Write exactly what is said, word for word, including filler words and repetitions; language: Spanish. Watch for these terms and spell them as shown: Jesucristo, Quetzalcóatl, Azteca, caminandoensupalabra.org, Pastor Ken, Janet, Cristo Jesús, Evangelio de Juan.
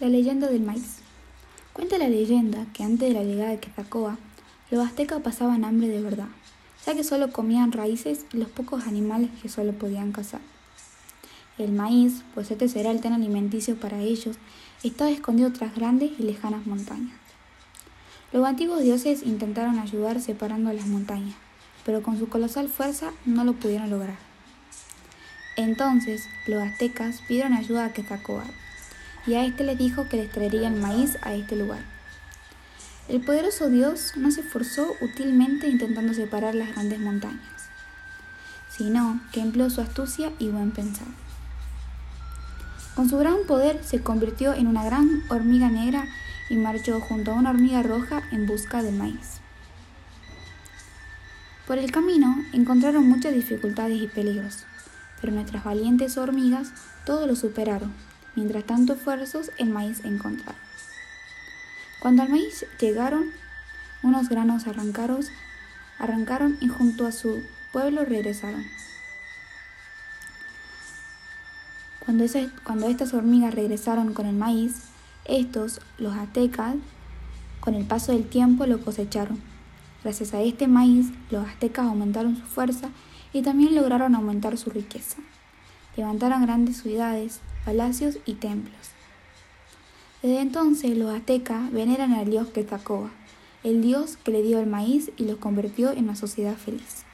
La leyenda del maíz. Cuenta la leyenda que antes de la llegada de Quetzalcóatl, los aztecas pasaban hambre de verdad, ya que solo comían raíces y los pocos animales que solo podían cazar. El maíz, pues este será el tan alimenticio para ellos, estaba escondido tras grandes y lejanas montañas. Los antiguos dioses intentaron ayudar separando las montañas, pero con su colosal fuerza no lo pudieron lograr. Entonces, los aztecas pidieron ayuda a Quetzalcóatl, y a este les dijo que les traería el maíz a este lugar. El poderoso dios no se esforzó útilmente intentando separar las grandes montañas, sino que empleó su astucia y buen pensar. Con su gran poder se convirtió en una gran hormiga negra y marchó junto a una hormiga roja en busca del maíz. Por el camino encontraron muchas dificultades y peligros, pero nuestras valientes hormigas todo lo superaron, mientras tanto esfuerzos el maíz encontraron. Cuando al maíz llegaron, unos granos arrancaron, arrancaron y junto a su pueblo regresaron. Cuando, ese, cuando estas hormigas regresaron con el maíz, estos, los aztecas, con el paso del tiempo lo cosecharon. Gracias a este maíz, los aztecas aumentaron su fuerza y también lograron aumentar su riqueza. Levantaron grandes ciudades, palacios y templos. Desde entonces los aztecas veneran al dios Quetzalcóatl, el dios que le dio el maíz y los convirtió en una sociedad feliz.